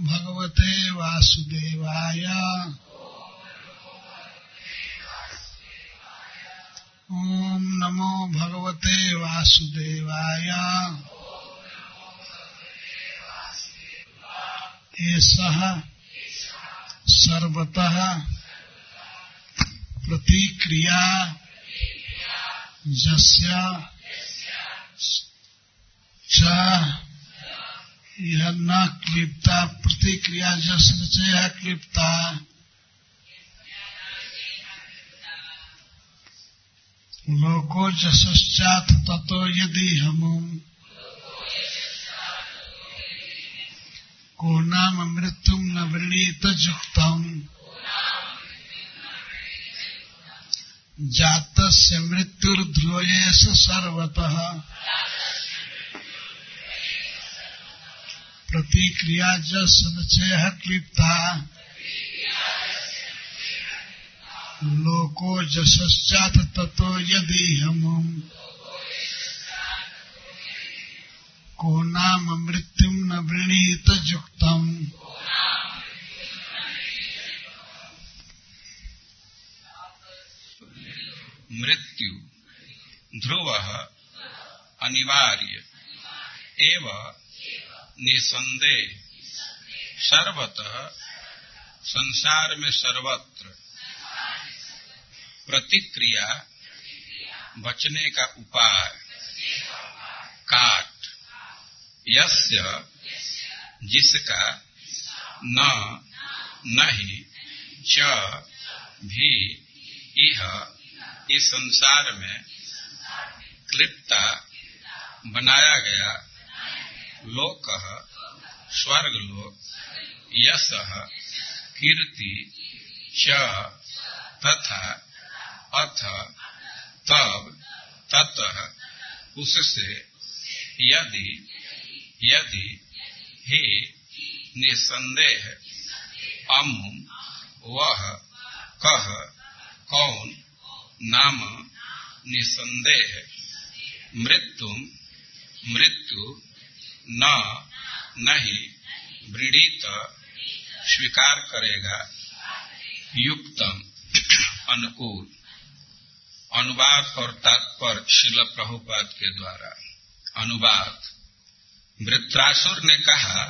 भगवते वासुदेवाय। ओम नमो भगवते वासुदेवाय। एषः सर्वतः प्रतिक्रिया यस्य च यह न क्लिप्ता प्रतिक्रिया जस्य क्लिप्ता लोको जश्चाथ ततो यदि हमम को नाम मृत्युम न वृणीत जुक्तम जातस्य मृत्युर्ध्रुवयेष सर्वतः प्रतिक्रिया जस्य क्लिप्ता लोको जश्चाथ ततो यदि हमम को नाम मृत्युम न वृणीत जुक्तम। मृत्यु ध्रुवः अनिवार्य एव निसंदेह सर्वतः संसार में सर्वत्र प्रतिक्रिया बचने का उपाय काट यस्य जिसका न नहीं च भी इह इस संसार में क्लिप्ता बनाया गया लोक स्वर्ग लोक यश कीर्ति च तथा अथ तब ततः उससे यदि यदि ही निसंदेह अम वह कह कौन नाम निसंदेह मृत्यु ना नहीं वृणीत स्वीकार करेगा युक्तम अनुकूल। अनुवाद और तात्पर्य श्रील प्रभुपाद के द्वारा। अनुवाद वृत्रासुर ने कहा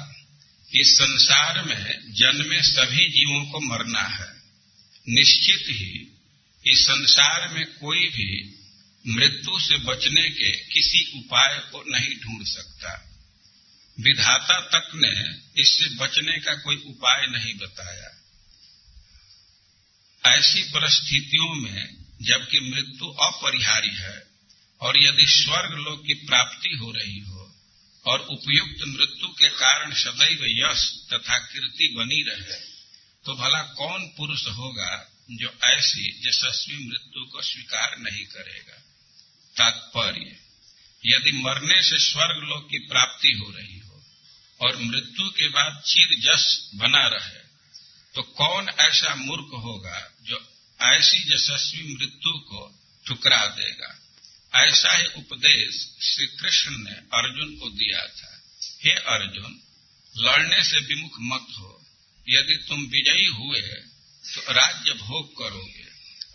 कि संसार में जन्मे सभी जीवों को मरना है। निश्चित ही इस संसार में कोई भी मृत्यु से बचने के किसी उपाय को नहीं ढूंढ सकता। विधाता तक ने इससे बचने का कोई उपाय नहीं बताया। ऐसी परिस्थितियों में जबकि मृत्यु अपरिहार्य है और यदि स्वर्ग लोक की प्राप्ति हो रही हो और उपयुक्त मृत्यु के कारण सदैव यश तथा कीर्ति बनी रहे तो भला कौन पुरुष होगा जो ऐसी यशस्वी मृत्यु को स्वीकार नहीं करेगा। तात्पर्य यदि मरने से स्वर्ग लोक की प्राप्ति हो रही हो और मृत्यु के बाद चिर यश बना रहे तो कौन ऐसा मूर्ख होगा जो ऐसी यशस्वी मृत्यु को ठुकरा देगा। ऐसा ही उपदेश श्री कृष्ण ने अर्जुन को दिया था। हे अर्जुन, लड़ने से विमुख मत हो। यदि तुम विजयी हुए तो राज्य भोग करोगे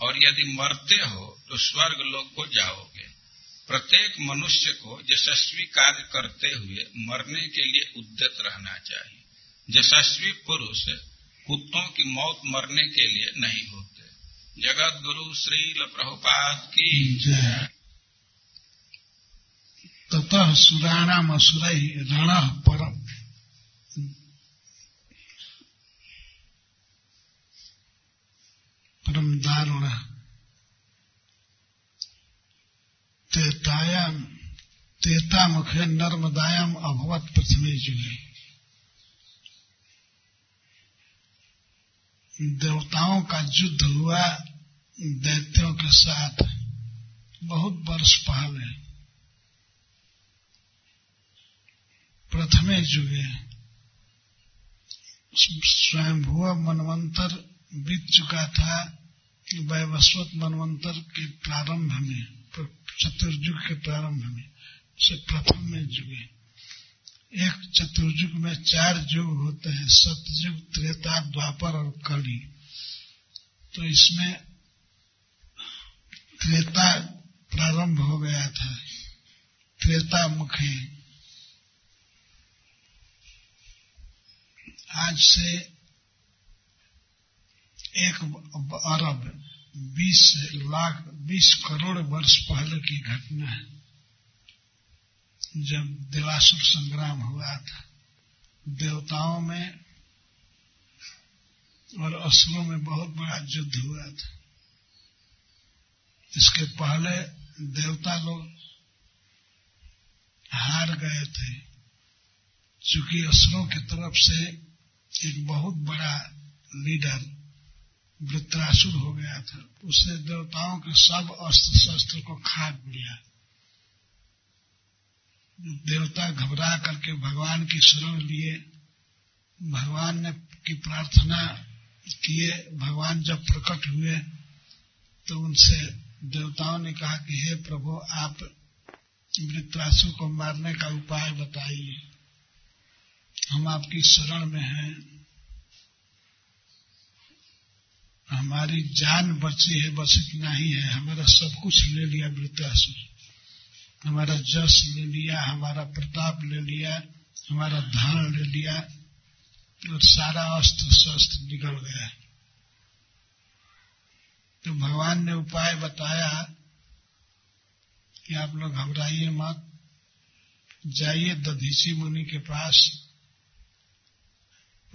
और यदि मरते हो तो स्वर्ग लोक को जाओगे। प्रत्येक मनुष्य को यशस्वी कार्य करते हुए मरने के लिए उद्यत रहना चाहिए। यशस्वी पुरुष कुत्तों की मौत मरने के लिए नहीं होते। जगत गुरु श्रील प्रभुपाद की जय। ततः सुराणाम असुरै रणः परम। परम दारुण तेतामुखे नर्मदायाम अभवत पृथ्वी जुगे। देवताओं का युद्ध हुआ दैत्यों के साथ बहुत वर्ष पहले प्रथमे जुगे। स्वयंभुआ मनवंतर बीत चुका था। वैवस्वत मनवंतर के प्रारंभ में, चतुर्युग के प्रारंभ में, से प्रथम में जुगे। एक चतुर्युग में 4 युग होते हैं, सतयुग, त्रेता, द्वापर और कली। तो इसमें त्रेता प्रारंभ हो गया था, त्रेता मुखी। आज से 1 अरब 20 करोड़ वर्ष पहले की घटना है, जब देवासुर संग्राम हुआ था। देवताओं में और असुरों में बहुत बड़ा युद्ध हुआ था। इसके पहले देवता लोग हार गए थे, चूंकि असुरों की तरफ से एक बहुत बड़ा लीडर वृत्रासुर हो गया था। उसने देवताओं के सब अस्त्र शस्त्र को खा लिया। देवता घबरा करके भगवान की शरण लिए, भगवान ने की प्रार्थना किए। भगवान जब प्रकट हुए तो उनसे देवताओं ने कहा कि हे प्रभु, आप वृत्रासुर को मारने का उपाय बताइए, हम आपकी शरण में हैं, हमारी जान बची है, बस इतना ही है। हमारा सब कुछ ले लिया वृत्रासुर, हमारा जस ले लिया, हमारा प्रताप ले लिया, हमारा धन ले लिया और सारा अस्त्र शस्त्र निकल गया। तो भगवान ने उपाय बताया कि आप लोग घबराइए मत, जाइए दधीचि मुनि के पास,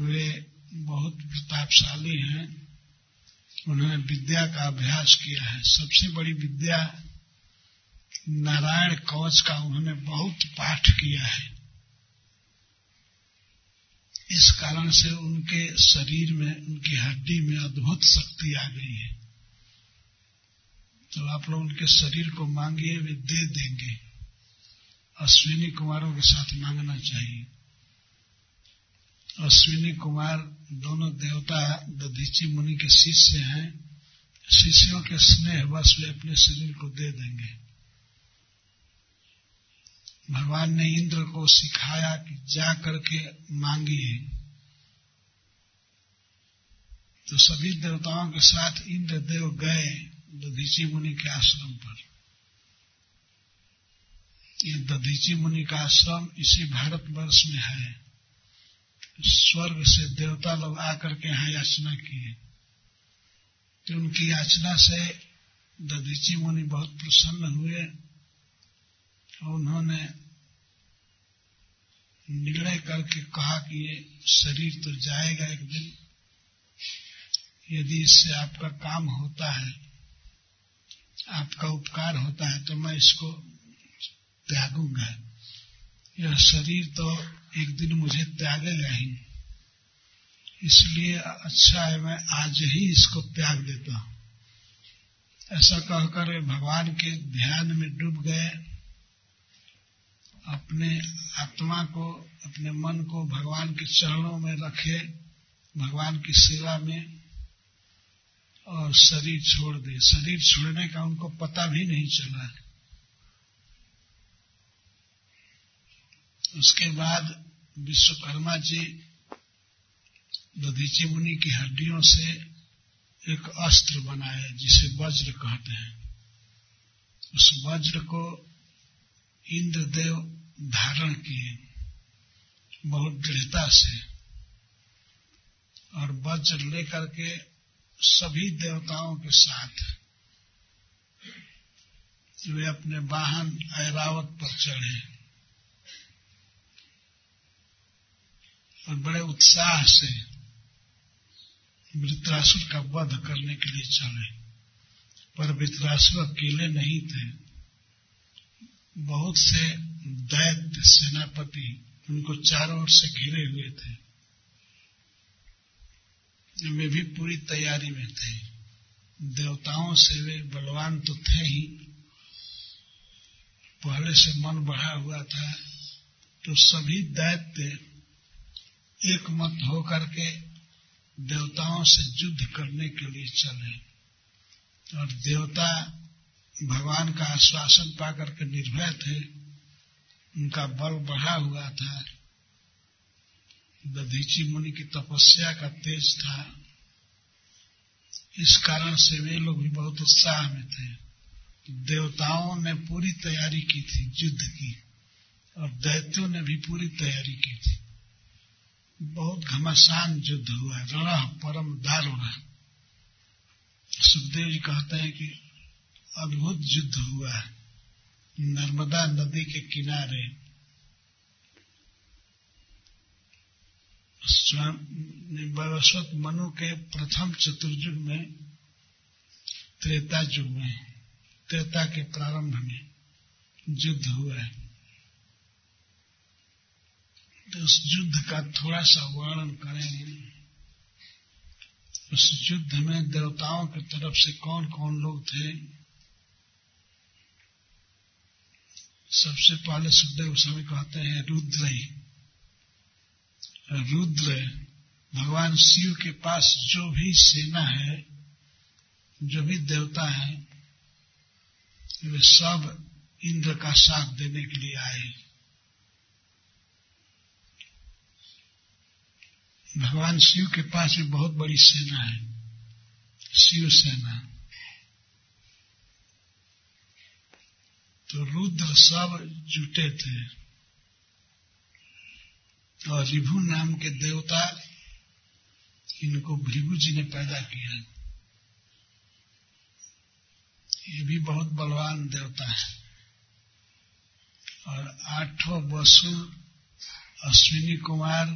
वे बहुत प्रतापशाली हैं, उन्होंने विद्या का अभ्यास किया है, सबसे बड़ी विद्या नारायण कवच का उन्होंने बहुत पाठ किया है। इस कारण से उनके शरीर में, उनकी हड्डी में अद्भुत शक्ति आ गई है। तो आप लोग उनके शरीर को मांगिए, वे दे देंगे। अश्विनी कुमारों के साथ मांगना चाहिए। अश्विनी कुमार दोनों देवता दधीचि मुनि के शिष्य हैं, शिष्यों के स्नेहवश वे अपने शरीर को दे देंगे। भगवान ने इंद्र को सिखाया कि जा करके मांगिए। तो सभी देवताओं के साथ इंद्र देव गए दधीचि मुनि के आश्रम पर। ये दधीचि मुनि का आश्रम इसी भारतवर्ष में है। स्वर्ग से देवता लोग आकर के यहाँ याचना किए, तो उनकी याचना से दधीचि मुनि बहुत प्रसन्न हुए। उन्होंने निर्णय करके कहा कि ये शरीर तो जाएगा एक दिन, यदि इससे आपका काम होता है, आपका उपकार होता है, तो मैं इसको त्यागूंगा। यह शरीर तो एक दिन मुझे त्यागेगा ही, इसलिए अच्छा है मैं आज ही इसको त्याग देता हूँ। ऐसा कहकर वे भगवान के ध्यान में डूब गए, अपने आत्मा को, अपने मन को भगवान के चरणों में रखे, भगवान की सेवा में, और शरीर छोड़ दे। शरीर छोड़ने का उनको पता भी नहीं चला। उसके बाद विश्वकर्मा जी दधीचि मुनि की हड्डियों से एक अस्त्र बनाए जिसे वज्र कहते हैं। उस वज्र को इंद्रदेव धारण किए बहुत दृढ़ता से, और वज्र लेकर के सभी देवताओं के साथ वे अपने वाहन ऐरावत पर चढ़े और बड़े उत्साह से वृत्रासुर का वध करने के लिए चले। पर वृत्रासुर अकेले नहीं थे, बहुत से दैत्य सेनापति उनको चारों ओर से घिरे हुए थे। वे भी पूरी तैयारी में थे, देवताओं से वे बलवान तो थे ही, पहले से मन बढ़ा हुआ था। तो सभी दैत्य एक मत होकर के देवताओं से युद्ध करने के लिए चले, और देवता भगवान का आश्वासन पाकर के निर्भय थे, उनका बल बढ़ा हुआ था। दधीचि मुनि की तपस्या का तेज था, इस कारण से वे लोग भी बहुत उत्साह में थे। देवताओं ने पूरी तैयारी की थी युद्ध की, और दैत्यों ने भी पूरी तैयारी की थी। बहुत घमासान युद्ध हुआ, रणा परम दारुण। सुखदेव जी कहते हैं कि अद्भुत युद्ध हुआ है। नर्मदा नदी के किनारे स्वयं वैवस्वत मनु के प्रथम चतुर्युग में, त्रेता युग में, त्रेता के प्रारंभ में युद्ध हुआ है। तो उस युद्ध का थोड़ा सा वर्णन करेंगे। उस युद्ध में देवताओं की तरफ से कौन कौन लोग थे? सबसे पहले सुखदेव स्वामी कहते हैं रुद्र ही। रुद्र भगवान शिव के पास जो भी सेना है, जो भी देवता है, वे सब इंद्र का साथ देने के लिए आए। भगवान शिव के पास भी बहुत बड़ी सेना है, शिव सेना। तो रुद्र सब जुटे थे, और रिभु नाम के देवता, इनको भृगु जी ने पैदा किया। ये भी बहुत बलवान देवता है। और आठों वसु, अश्विनी कुमार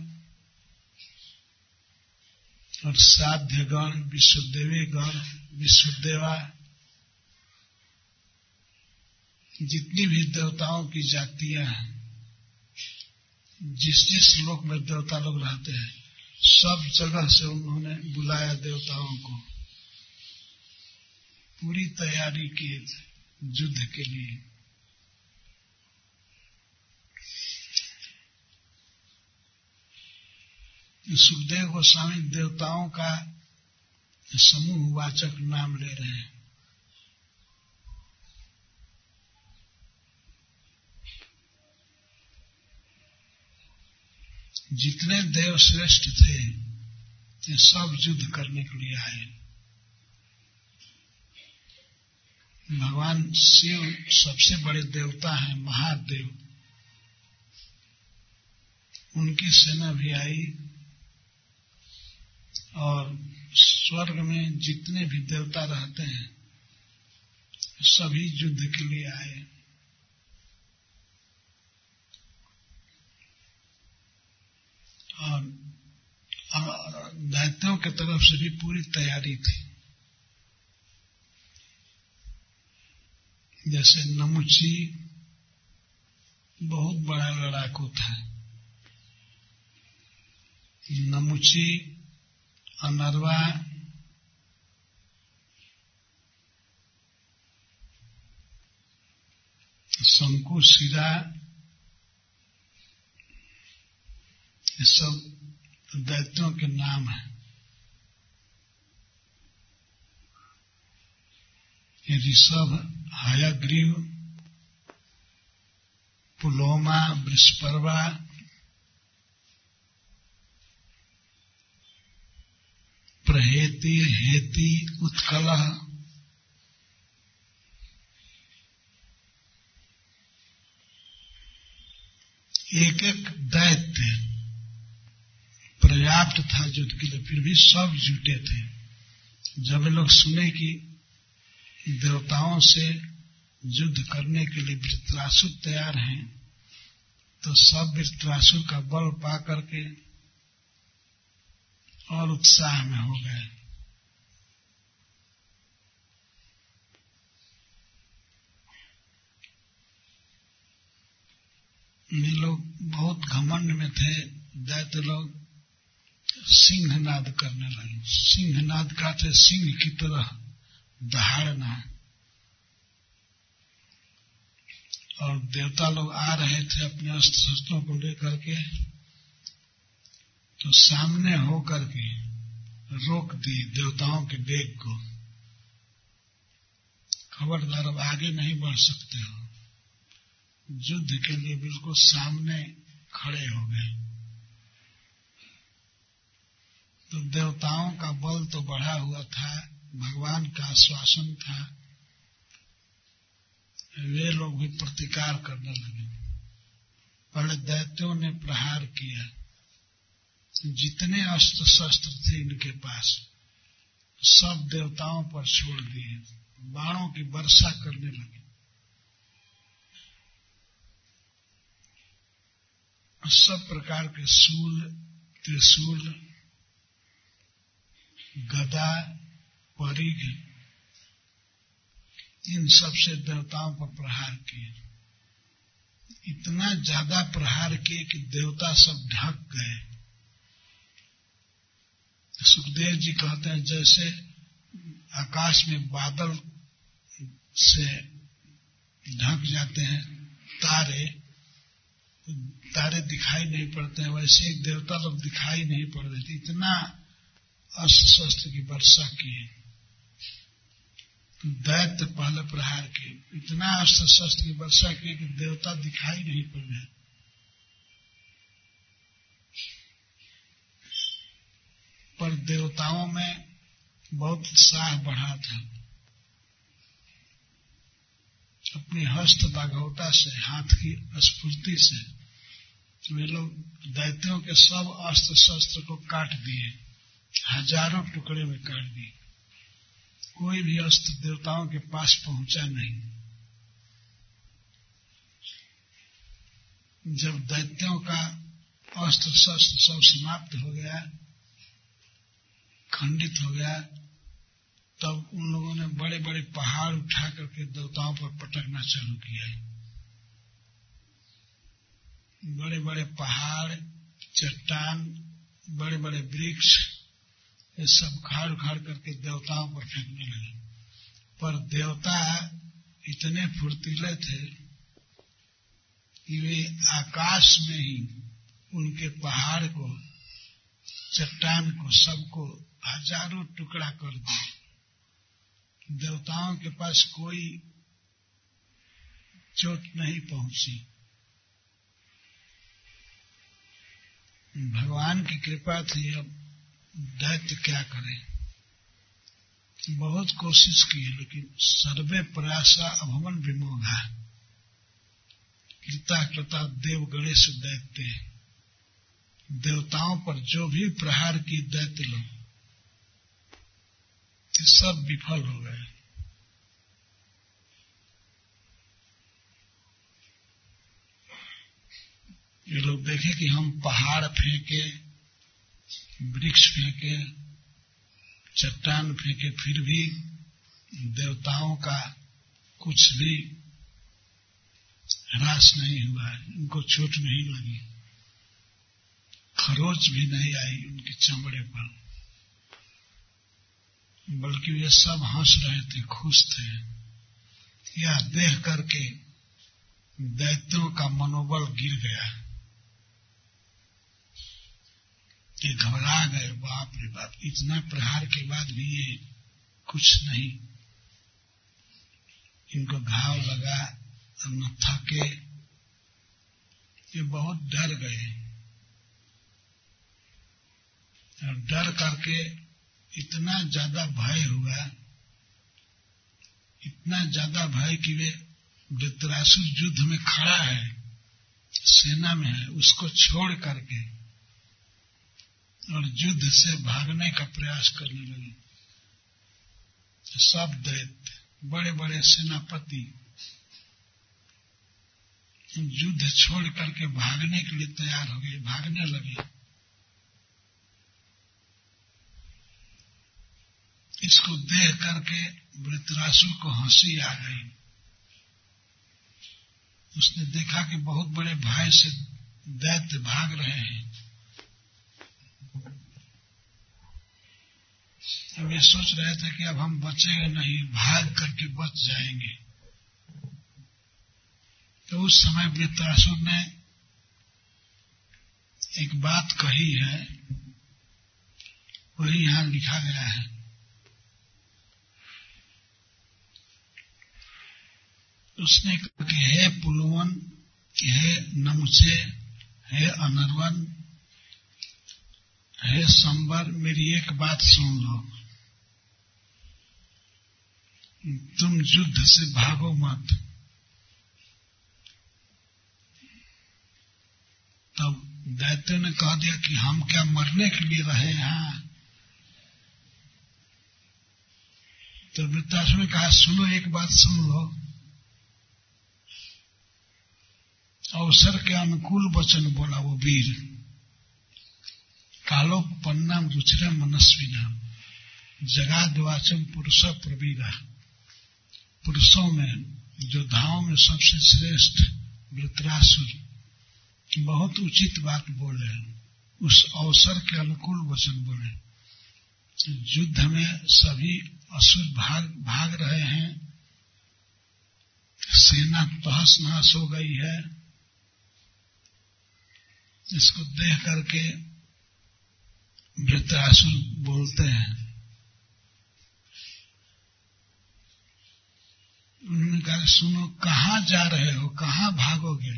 और साध्य गण, विश्व देवी गण, विश्व देवा, जितनी भी देवताओं की जातियां हैं, जिस जिस लोक में देवता लोग रहते हैं, सब जगह से उन्होंने बुलाया देवताओं को। पूरी तैयारी की युद्ध के लिए। सुखदेव गोस्वामी देवताओं का समूहवाचक नाम ले रहे हैं। जितने देव श्रेष्ठ थे, ये सब युद्ध करने के लिए आए। भगवान शिव सबसे बड़े देवता हैं, महादेव। उनकी सेना भी आई, और स्वर्ग में जितने भी देवता रहते हैं, सभी युद्ध के लिए आए। और दैत्यों की तरफ से भी पूरी तैयारी थी। जैसे नमुची बहुत बड़ा लड़ाकू था। नमुची, अनर्वा, शंकुशिरा, ये सब दैत्यों के नाम हैं। ये ऋषभ, हायग्रीव, पुलोमा, ब्रिश्पर्वा, प्रहेति, हेति, उत्कलह, एक एक दैत्य पर्याप्त था युद्ध के लिए, फिर भी सब जुटे थे। जब लोग सुने कि देवताओं से युद्ध करने के लिए वृत्रासुर तैयार हैं, तो सब वृत्रासुर का बल पा करके और उत्साह में हो गए। ये लोग बहुत घमंड में थे। दैत्य लोग सिंहनाद करने लगे। सिंहनाद का थे सिंह की तरह दहाड़ना। और देवता लोग आ रहे थे अपने अस्त्र शस्त्रों को लेकर के, तो सामने होकर के रोक दी देवताओं के वेग को। खबरदार, अब आगे नहीं बढ़ सकते हो। युद्ध के लिए बिल्कुल सामने खड़े हो गए। देवताओं का बल तो बढ़ा हुआ था, भगवान का आश्वासन था, वे लोग भी प्रतिकार करने लगे। पहले दैत्यों ने प्रहार किया, जितने अस्त्र शस्त्र थे इनके पास सब देवताओं पर छोड़ दिए, बाणों की वर्षा करने लगे। सब प्रकार के शूल, त्रिशूल, गदा, परिघ, इन सबसे देवताओं पर प्रहार किए। इतना ज्यादा प्रहार किए कि देवता सब ढक गए। सुखदेव जी कहते हैं जैसे आकाश में बादल से ढक जाते हैं तारे दिखाई नहीं पड़ते हैं, वैसे ही देवता लोग दिखाई नहीं पड़ रहे थे। इतना अस्त्र शस्त्र की वर्षा किए। दैत्य पहले प्रहार किए, इतना अस्त्र शस्त्र की वर्षा किए कि देवता दिखाई नहीं पड़ रहे। पर देवताओं में बहुत उत्साह बढ़ा था। अपनी हस्त बाघवटा से, हाथ की स्फूर्ति से वे लोग दैत्यों के सब अस्त्र शस्त्र को काट दिए, हजारों टुकड़े में काट दिए। कोई भी अस्त्र देवताओं के पास पहुंचा नहीं। जब दैत्यों का अस्त्र शस्त्र सब समाप्त हो गया, खंडित हो गया, तब उन लोगों ने बड़े बड़े पहाड़ उठा करके देवताओं पर पटकना चालू किया। बड़े बड़े पहाड़, चट्टान, बड़े बड़े वृक्ष, ये सब उखाड़ उखाड़ करके देवताओं पर फेंकने लगे। पर देवता इतने फुर्तीले थे कि वे आकाश में ही उनके पहाड़ को, चट्टान को, सबको हजारों टुकड़ा कर दिए। देवताओं के पास कोई चोट नहीं पहुंची। भगवान की कृपा थी। अब दैत्य क्या करें? बहुत कोशिश की, लेकिन सर्वे प्रयासा अभवन विमोघा, कृता देव गणेश दैत्य। देवताओं पर जो भी प्रहार की दैत्य लोग सब विफल हो गए। ये लोग देखे कि हम पहाड़ फेंके, वृक्ष फेंके, चट्टान फेंके, फिर भी देवताओं का कुछ भी ह्रास नहीं हुआ, उनको चोट नहीं लगी, खरोच भी नहीं आई उनके चमड़े पर, बल्कि वे सब हंस रहे थे, खुश थे। यह देख करके दैत्यों का मनोबल गिर गया। घबरा गए, बाप रे बाप, इतना प्रहार के बाद भी ये कुछ नहीं। इनको घाव लगा और न थके, ये बहुत डर गए। और डर करके इतना ज्यादा भय हुआ, इतना ज्यादा भय कि वे वृत्रासुर युद्ध में खड़ा है, सेना में है, उसको छोड़ करके और युद्ध से भागने का प्रयास करने लगे। सब दैत्य, बड़े बड़े सेनापति युद्ध छोड़ करके भागने के लिए तैयार हो गए, भागने लगे। इसको देख करके वृत्रासुर को हंसी आ गई। उसने देखा कि बहुत बड़े भय से दैत्य भाग रहे हैं। अब ये सोच रहे थे कि अब हम बचेंगे नहीं, भाग करके बच जाएंगे। तो उस समय वृत्रासुर ने एक बात कही है, वही यहां लिखा गया है। उसने कहा कि हे पुलोमन, हे नमुचे, हे अनर्वन, हे संबर, मेरी एक बात सुन लो, तुम युद्ध से भागो मत। तब दैत्य ने कह दिया कि हम क्या मरने के लिए रहे यहां? तो वृत्रासुर ने कहा सुनो, एक बात सुन लो, अवसर के अनुकूल वचन बोला वो वीर। कालो पन्ना दुचरा मनस्विना जगादवाचम पुरुष प्रवीरा, पुरुषों में, योद्धाओं में सबसे श्रेष्ठ वृत्रासुर बहुत उचित बात बोले, उस अवसर के अनुकूल वचन बोले। युद्ध में सभी असुर भाग रहे हैं, सेना तहस नहस हो गई है। इसको देख करके वृत्रासुर बोलते हैं, उन्होंने कहा सुनो, कहां जा रहे हो, कहां भागोगे,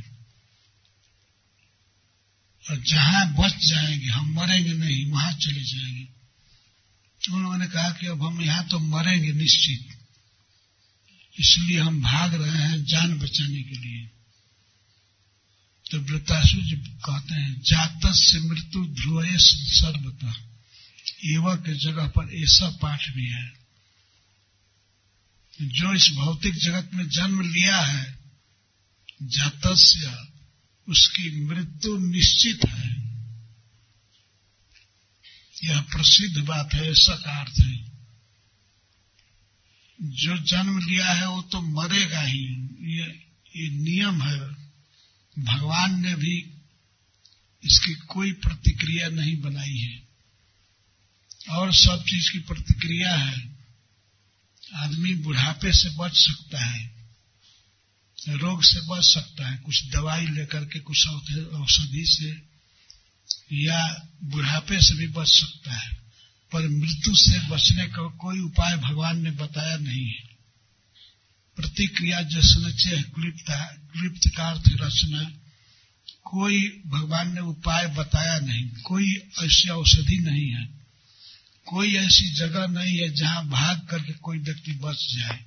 और जहां बच जाएंगे, हम मरेंगे नहीं, वहां चले जाएंगे। उन्होंने कहा कि अब हम यहां तो मरेंगे निश्चित, इसलिए हम भाग रहे हैं जान बचाने के लिए। तो वृत्रासुर जी कहते हैं, जात से मृत्यु ध्रुवे सर्वता, एवा के जगह पर ऐसा पाठ भी है। जो इस भौतिक जगत में जन्म लिया है, जातस्य, उसकी मृत्यु निश्चित है। यह प्रसिद्ध बात है, ऐसा का अर्थ है। जो जन्म लिया है वो तो मरेगा ही, ये नियम है। भगवान ने भी इसकी कोई प्रतिक्रिया नहीं बनाई है, और सब चीज की प्रतिक्रिया है। आदमी बुढ़ापे से बच सकता है, रोग से बच सकता है, कुछ दवाई लेकर के, कुछ औषधि से, या बुढ़ापे से भी बच सकता है, पर मृत्यु से बचने का कोई उपाय भगवान ने बताया नहीं है। प्रतिक्रिया जैसे चेह क्लिप्त का अर्थ रचना, कोई भगवान ने उपाय बताया नहीं, कोई ऐसी औषधि नहीं है, कोई ऐसी जगह नहीं है जहां भाग करके कोई व्यक्ति बच जाए।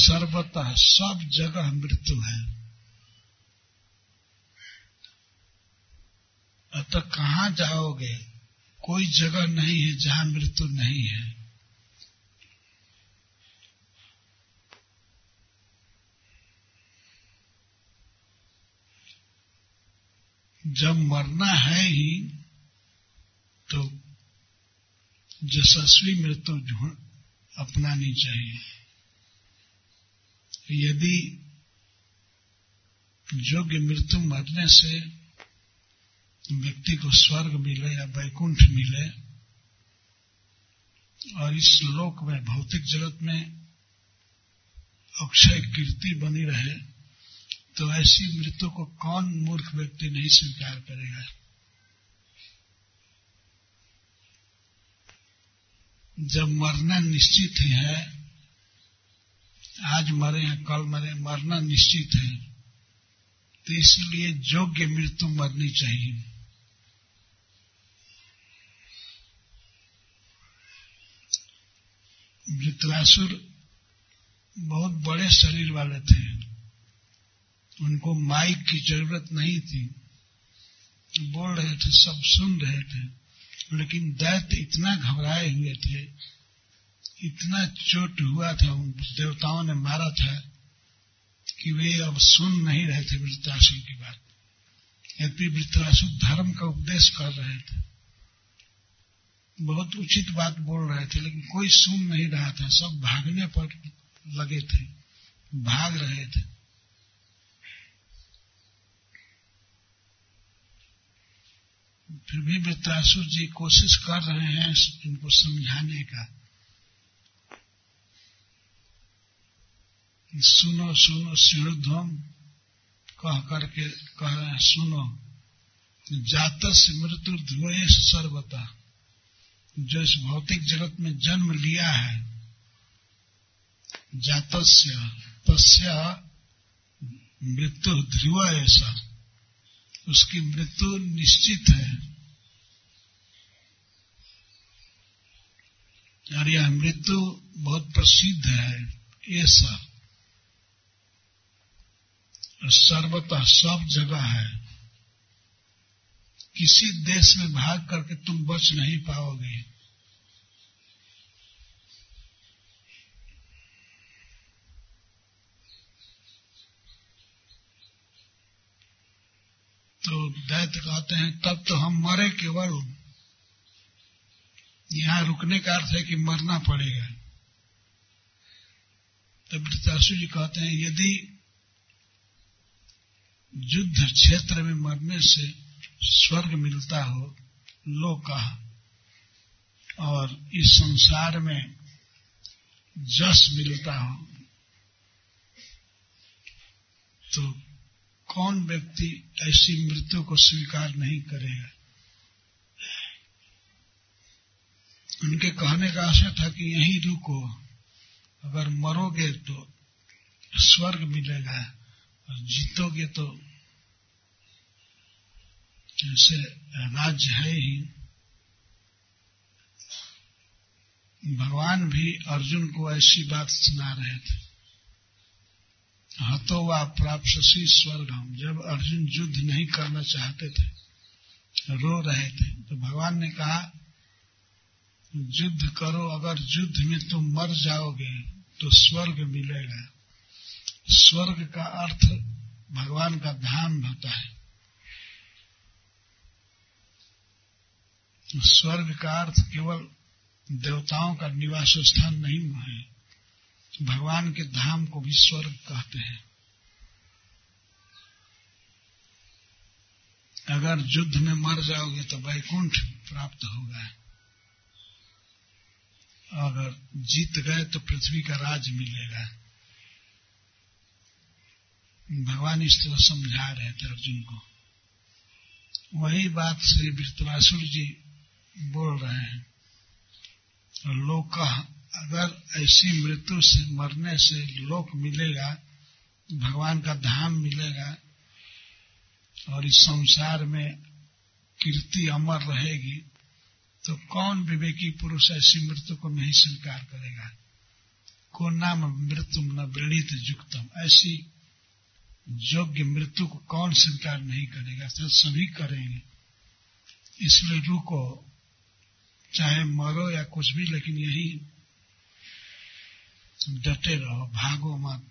सर्वतः, सब जगह मृत्यु है। अतः कहां जाओगे, कोई जगह नहीं है जहां मृत्यु नहीं है। जब मरना है ही तो यशस्वी मृत्यु अपनानी चाहिए। यदि योग्य मृत्यु मरने से व्यक्ति को स्वर्ग मिले या वैकुंठ मिले, और इस लोक में, भौतिक जगत में अक्षय कीर्ति बनी रहे, तो ऐसी मृत्यु को कौन मूर्ख व्यक्ति नहीं स्वीकार करेगा। जब मरना निश्चित ही है, आज मरे या कल मरे, मरना निश्चित है, तो इसलिए योग्य मृत्यु मरनी चाहिए। वृत्रासुर बहुत बड़े शरीर वाले थे, उनको माइक की जरूरत नहीं थी, बोल रहे थे, सब सुन रहे थे। लेकिन दैत्य इतना घबराए हुए थे, इतना चोट हुआ था, उन देवताओं ने मारा था, कि वे अब सुन नहीं रहे थे वृत्रासुर की बात। यद्यपि वृत्रासुर धर्म का उपदेश कर रहे थे, बहुत उचित बात बोल रहे थे, लेकिन कोई सुन नहीं रहा था, सब भागने पर लगे थे, भाग रहे थे। फिर भी वृत्रासुर जी कोशिश कर रहे हैं इनको समझाने का, सुनो सुनो शिरोध्वम कह करके कह रहे हैं, सुनो, जातस्य मृत्यु ध्रुवे सर्वता, जो इस भौतिक जगत में जन्म लिया है, जातस्य तस्य मृत्यु ध्रुव, ऐसा उसकी मृत्यु निश्चित है। यार यह मृत्यु बहुत प्रसिद्ध है। ये सर्वतः सब जगह है, किसी देश में भाग करके तुम बच नहीं पाओगे। तो दैत्य कहते हैं तब तो हम मरे, केवल यहां रुकने का अर्थ है कि मरना पड़ेगा। तब वृत्रासुर जी कहते हैं यदि युद्ध क्षेत्र में मरने से स्वर्ग मिलता हो लोका, और इस संसार में जस मिलता हो, तो कौन व्यक्ति ऐसी मृत्यु को स्वीकार नहीं करेगा। उनके कहने का आशा था कि यहीं रुको, अगर मरोगे तो स्वर्ग मिलेगा और जीतोगे तो जैसे राज्य है ही। भगवान भी अर्जुन को ऐसी बात सुना रहे थे, हतो वा प्राप्स्यसि स्वर्गम। जब अर्जुन युद्ध नहीं करना चाहते थे, रो रहे थे, तो भगवान ने कहा युद्ध करो, अगर युद्ध में तुम मर जाओगे तो स्वर्ग मिलेगा। स्वर्ग का अर्थ भगवान का धाम होता है। स्वर्ग का अर्थ केवल देवताओं का निवास स्थान नहीं है, भगवान के धाम को भी स्वर्ग कहते हैं। अगर युद्ध में मर जाओगे तो वैकुंठ प्राप्त होगा, अगर जीत गए तो पृथ्वी का राज मिलेगा। भगवान इस तरह समझा रहे थे अर्जुन को। वही बात श्री वृत्रासुर जी बोल रहे हैं। लोक, अगर ऐसी मृत्यु से मरने से लोक मिलेगा, भगवान का धाम मिलेगा और इस संसार में कीर्ति अमर रहेगी, तो कौन विवेकी पुरुष ऐसी मृत्यु को नहीं स्वीकार करेगा। को नाम मृत्यु न वृणीत युक्तम, ऐसी योग्य मृत्यु को कौन स्वीकार नहीं करेगा, तो सभी करेंगे। इसलिए रुको, चाहे मरो या कुछ भी, लेकिन यही डटे रहो, भागो मत।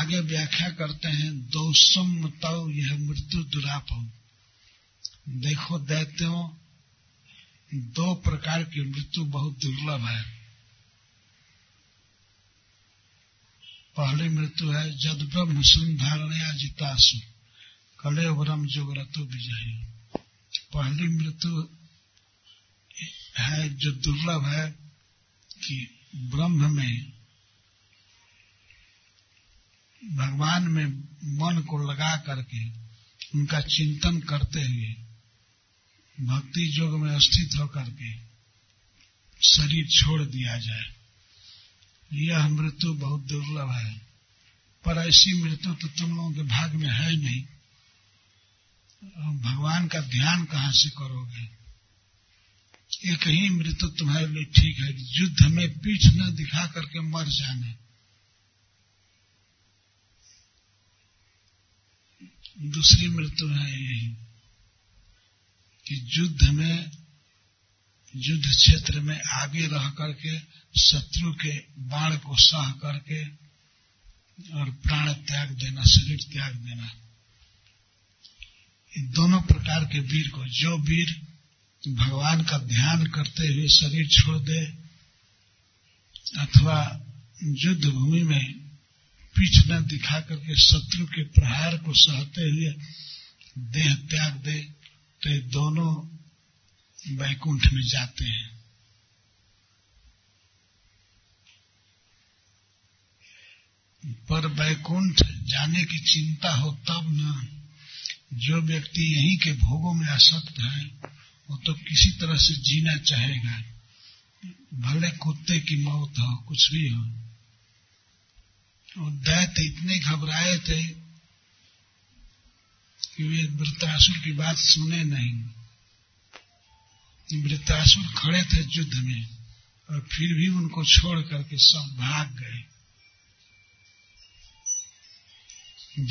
आगे व्याख्या करते हैं, दोषम तव यह मृत्यु दुराप हो। देखो दैत्यों, दो प्रकार की मृत्यु बहुत दुर्लभ है। पहली मृत्यु है जद ब्रह्म संधारणया जितासु कले वरम जोगरतु विजयी। पहली मृत्यु है जो दुर्लभ है कि ब्रह्म में, भगवान में मन को लगा करके उनका चिंतन करते हुए भक्ति योग में स्थित होकर के शरीर छोड़ दिया जाए, यह मृत्यु बहुत दुर्लभ है। पर ऐसी मृत्यु तो तुम लोगों के भाग में है नहीं, भगवान का ध्यान कहां से करोगे। एक ही मृत्यु तुम्हारे लिए ठीक है, युद्ध में पीठ न दिखा करके मर जाने। दूसरी मृत्यु है यही कि युद्ध में, युद्ध क्षेत्र में आगे रह करके शत्रु के बाण को सह करके और प्राण त्याग देना, शरीर त्याग देना। इन दोनों प्रकार के वीर को, जो वीर भगवान का ध्यान करते हुए शरीर छोड़ दे अथवा युद्ध भूमि में पीठ न दिखा करके शत्रु के प्रहार को सहते हुए देह त्याग दे, तो ये दोनों वैकुंठ में जाते हैं। पर वैकुंठ जाने की चिंता हो तब न। जो व्यक्ति यहीं के भोगों में आसक्त है वो तो किसी तरह से जीना चाहेगा, भले कुत्ते की मौत हो, कुछ भी हो। और दैत्य इतने घबराए थे कि वे वृत्रासुर की बात सुने नहीं। वृत्रासुर खड़े थे युद्ध में और फिर भी उनको छोड़ करके सब भाग गए।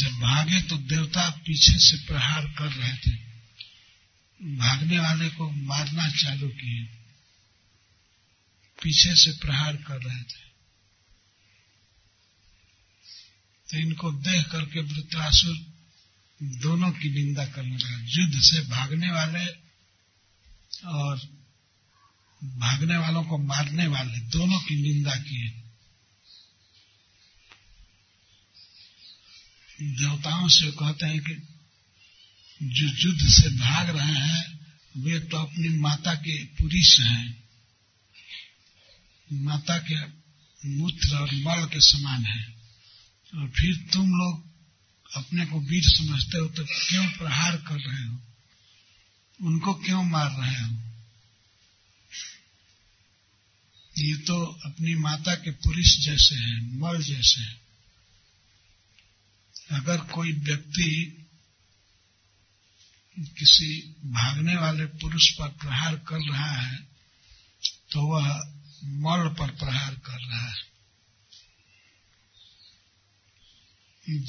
जब भागे तो देवता पीछे से प्रहार कर रहे थे, भागने वाले को मारना चालू किए, पीछे से प्रहार कर रहे थे। तो इनको देख करके वृत्रासुर दोनों की निंदा करने लगा, युद्ध से भागने वाले और भागने वालों को मारने वाले, दोनों की निंदा किए। देवताओं से कहते हैं कि जो युद्ध से भाग रहे हैं वे तो अपनी माता के पुरुष हैं, माता के मूत्र और मल के समान हैं, और फिर तुम लोग अपने को वीर समझते हो तो क्यों प्रहार कर रहे हो, उनको क्यों मार रहे हो? ये तो अपनी माता के पुरुष जैसे हैं, मल जैसे हैं। अगर कोई व्यक्ति किसी भागने वाले पुरुष पर प्रहार कर रहा है तो वह मल पर प्रहार कर रहा है।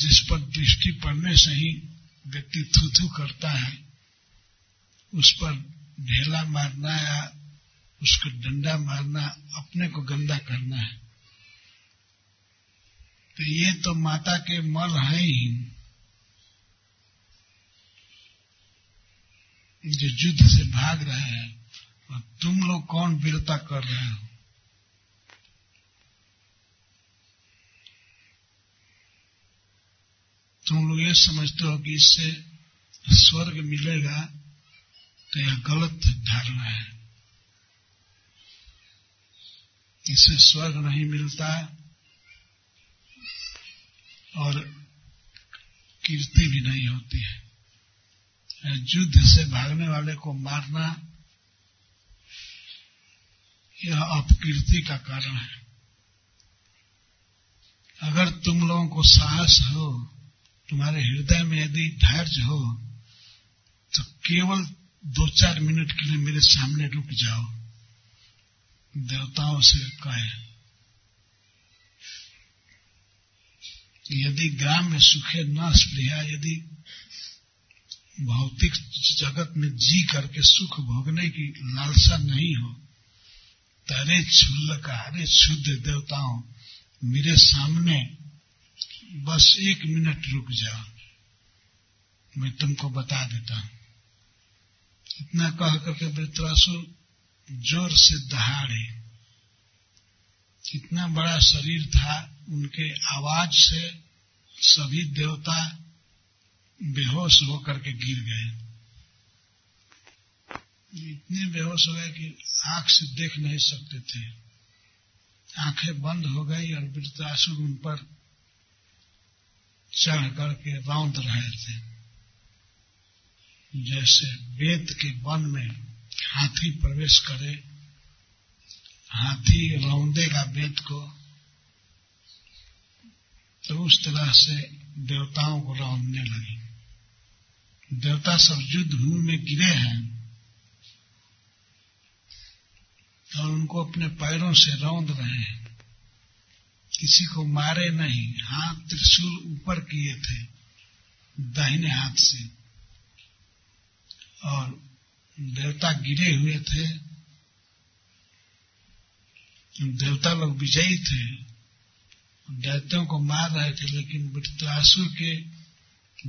जिस पर दृष्टि पड़ने से ही व्यक्ति थूथू करता है, उस पर ढेला मारना या उसको डंडा मारना अपने को गंदा करना है। तो ये तो माता के मल है ही, जो युद्ध से भाग रहे हैं, और तुम लोग कौन वीरता कर रहे हो? तुम लोग ये समझते हो कि इससे स्वर्ग मिलेगा, तो यह गलत धारणा है। इससे स्वर्ग नहीं मिलता और कीर्ति भी नहीं होती है। युद्ध से भागने वाले को मारना यह अपकीर्ति का कारण है। अगर तुम लोगों को साहस हो, तुम्हारे हृदय में यदि धैर्य हो, तो केवल 2-4 मिनट के लिए मेरे सामने रुक जाओ, देवताओं से कहे। यदि ग्राम में सुखे न स्प्रिया, यदि भौतिक जगत में जी करके सुख भोगने की लालसा नहीं हो, तारे छुल्ल का हरे शुद्ध देवताओं, मेरे सामने बस 1 मिनट रुक जाओ, मैं तुमको बता देता हूं। इतना कह करके वृत्रासुर जोर से दहाड़े। इतना बड़ा शरीर था, उनके आवाज से सभी देवता बेहोश होकर के गिर गए। इतने बेहोश हो गए कि आंख से देख नहीं सकते थे, आंखें बंद हो गई और वृत्रासुर उन पर चढ़ करके रौंद रहे थे, जैसे बेत के वन में हाथी प्रवेश करे, हाथी रौंदेगा बेत को, तो उस तरह से देवताओं को रौंदने लगे। देवता सब युद्ध भूमि में गिरे हैं और उनको अपने पैरों से रौंद रहे हैं। किसी को मारे नहीं, हाथ त्रिशूल ऊपर किए थे दाहिने हाथ से, और देवता गिरे हुए थे। देवता लोग विजयी थे, दैत्यों को मार रहे थे, लेकिन वृत्रासुर के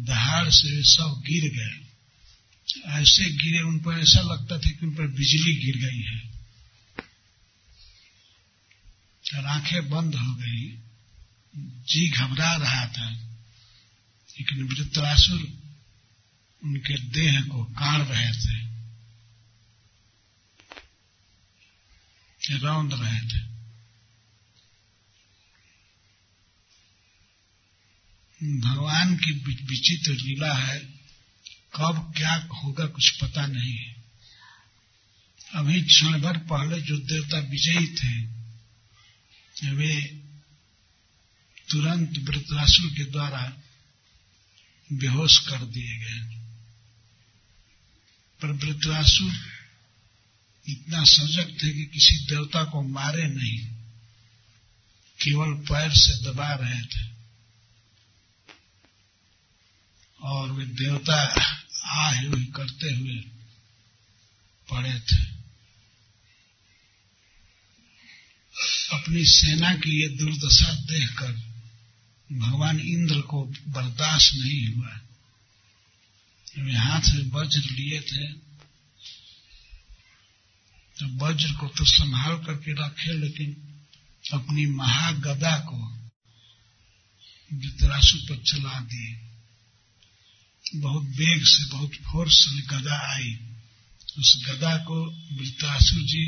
दहाड़ से सब गिर गए। ऐसे गिरे, उन पर ऐसा लगता था कि उन पर बिजली गिर गई है, और आंखें बंद हो गई। जी घबरा रहा था, लेकिन वृत्रासुर उनके देह को काट रहे थे, रौंद रहे थे। भगवान की विचित्र लीला है, कब क्या होगा कुछ पता नहीं है। अभी क्षण भर पहले जो देवता विजयी थे, वे तुरंत वृत्रासुर के द्वारा बेहोश कर दिए गए। पर वृत्रासुर इतना सजग थे कि किसी देवता को मारे नहीं, केवल पैर से दबा रहे थे। और वे देवता आहे हुए करते हुए पड़े थे। अपनी सेना की ये दुर्दशा देखकर भगवान इंद्र को बर्दाश्त नहीं हुआ। वे हाथ में वज्र लिए थे, तो वज्र को तो संभाल करके रखे, लेकिन अपनी महागदा को वृत्रासुर पर चला दिए। बहुत वेग से, बहुत फोर्स से गदा आई। उस गदा को वृत्रासुर जी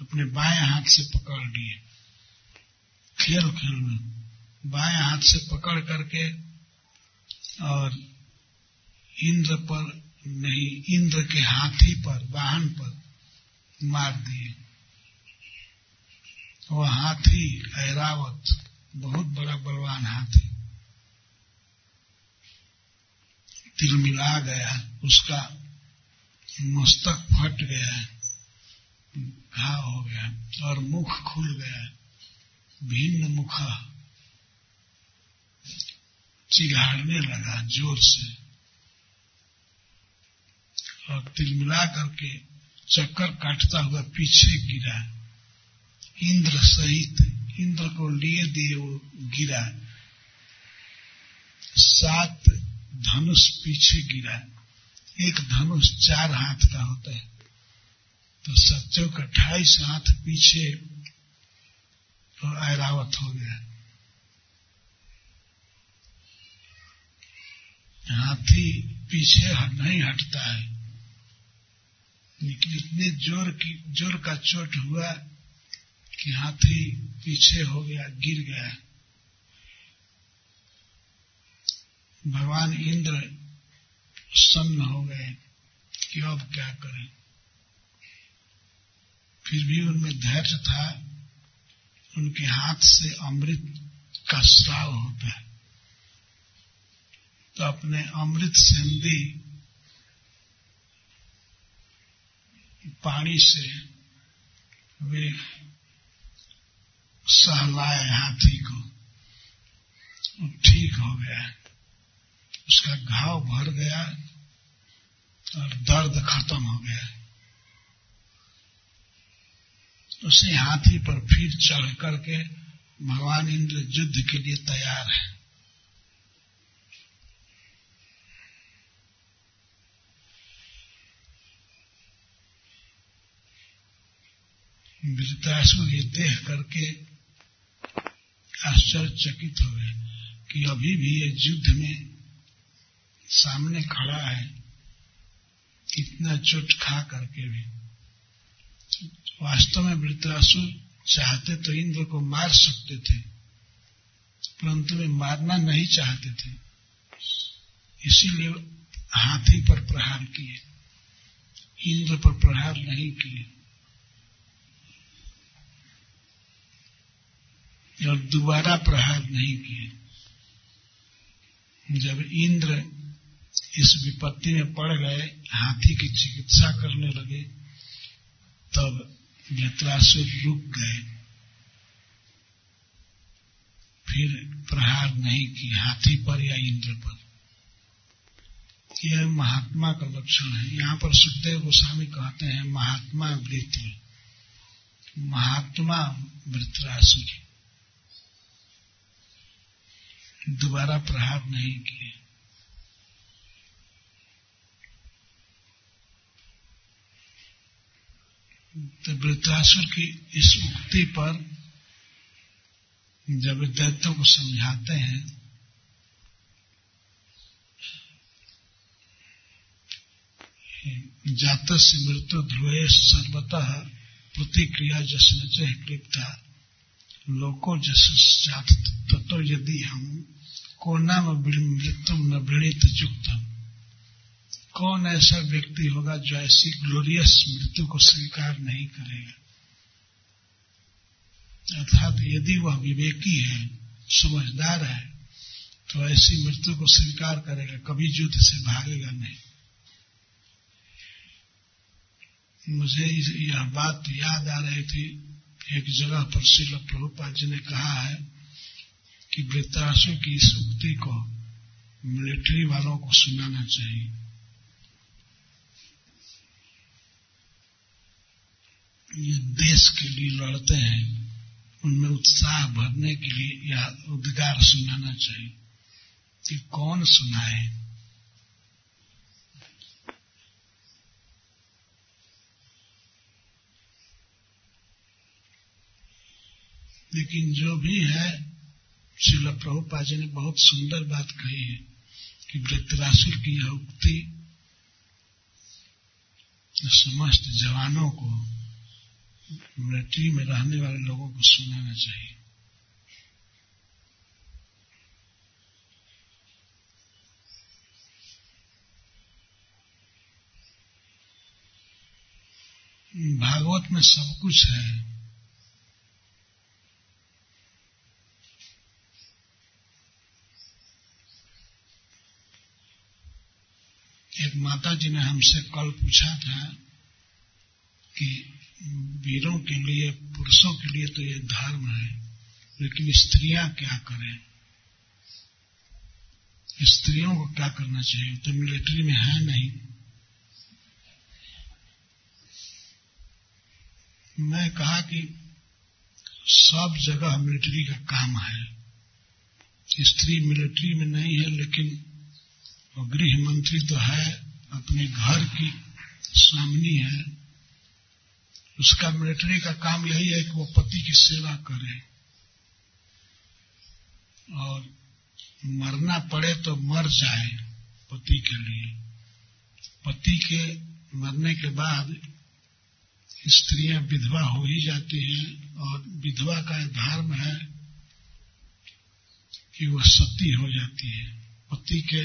अपने बाएं हाथ से पकड़ लिए। खेल खेल में बाएं हाथ से पकड़ करके, और इंद्र पर नहीं, इंद्र के हाथी पर, वाहन पर मार दिए। वह हाथी ऐरावत, बहुत बड़ा बलवान हाथी, तिलमिला गया, उसका मस्तक फट गया, घाव हो गया और मुख खुल गया। भिन्न मुखा चिघाड़ने लगा जोर से, और तिलमिला करके चक्कर काटता हुआ पीछे गिरा। इंद्र सहित, इंद्र को लिए दिए वो गिरा। 7 धनुष पीछे गिरा। एक धनुष 4 हाथ का होता है, तो 27 हाथ पीछे और ऐरावत हो गया। हाथी पीछे नहीं हटता है, लेकिन इतने जोर का चोट हुआ कि हाथी पीछे हो गया, गिर गया। भगवान इंद्र सन्न हो गए कि अब क्या करें। फिर भी उनमें धैर्य था। उनके हाथ से अमृत का स्राव होता है, तो अपने अमृत संधि पानी से वे सहलाए हाथी को, ठीक हो गया। उसका घाव भर गया और दर्द खत्म हो गया। उसी हाथी पर फिर चढ़ करके भगवान इंद्र युद्ध के लिए तैयार है। वृत्रासुर ये देख करके आश्चर्यचकित हो गए कि अभी भी ये युद्ध में सामने खड़ा है, इतना चोट खा करके भी। वास्तव में वृत्रासुर चाहते तो इंद्र को मार सकते थे, परंतु वे मारना नहीं चाहते थे, इसीलिए हाथी पर प्रहार किए, इंद्र पर प्रहार नहीं किए। और दोबारा प्रहार नहीं किए। जब इंद्र इस विपत्ति में पड़ गए, हाथी की चिकित्सा करने लगे, तब वृत्रासुर रुक गए। फिर प्रहार नहीं किए हाथी पर या इंद्र पर। यह महात्मा का लक्षण है। यहाँ पर सुखदेव गोस्वामी कहते हैं महात्मा वृत्र, महात्मा वृत्रासुर दोबारा प्रहार नहीं किए। तो वृत्रासुर की इस उक्ति पर जब दैत्यों को समझाते हैं, जातस्य मृत्यु ध्रुवे सर्वतः प्रतिक्रिया जस्नचह क्लिप्ता लोको जस्यात ततो यदि हम को नाम मृत्युम न वृणित युक्तम। कौन ऐसा व्यक्ति होगा जो ऐसी ग्लोरियस मृत्यु को स्वीकार नहीं करेगा। अर्थात यदि वह विवेकी है, समझदार है, तो ऐसी मृत्यु को स्वीकार करेगा, कभी युद्ध से भागेगा नहीं। मुझे यह बात याद आ रही थी। एक जगह पर श्रील प्रभुपाद जी ने कहा है कि वृत्रासुर की इस उक्ति को मिलिट्री वालों को सुनाना चाहिए। ये देश के लिए लड़ते हैं, उनमें उत्साह भरने के लिए यह उद्गार सुनाना चाहिए। कि कौन सुनाए? लेकिन जो भी है, श्रील प्रभुपाद जी ने बहुत सुंदर बात कही है कि वृत्रासुर की यह उक्ति समस्त जवानों को, मिलिट्री में रहने वाले लोगों को सुनाना चाहिए। भागवत में सब कुछ है। एक माता जी ने हमसे कल पूछा था कि वीरों के लिए, पुरुषों के लिए तो ये धर्म है, लेकिन स्त्रियां क्या करें? स्त्रियों को क्या करना चाहिए? तो मिलिट्री में है नहीं। मैं कहा कि सब जगह मिलिट्री का काम है। स्त्री मिलिट्री में नहीं है, लेकिन और गृह मंत्री तो है, अपने घर की स्वामिनी है। उसका मिलिट्री का काम यही है कि वो पति की सेवा करे, और मरना पड़े तो मर जाए पति के लिए। पति के मरने के बाद स्त्रियां विधवा हो ही जाती हैं, और विधवा का धर्म है कि वह सती हो जाती है। पति के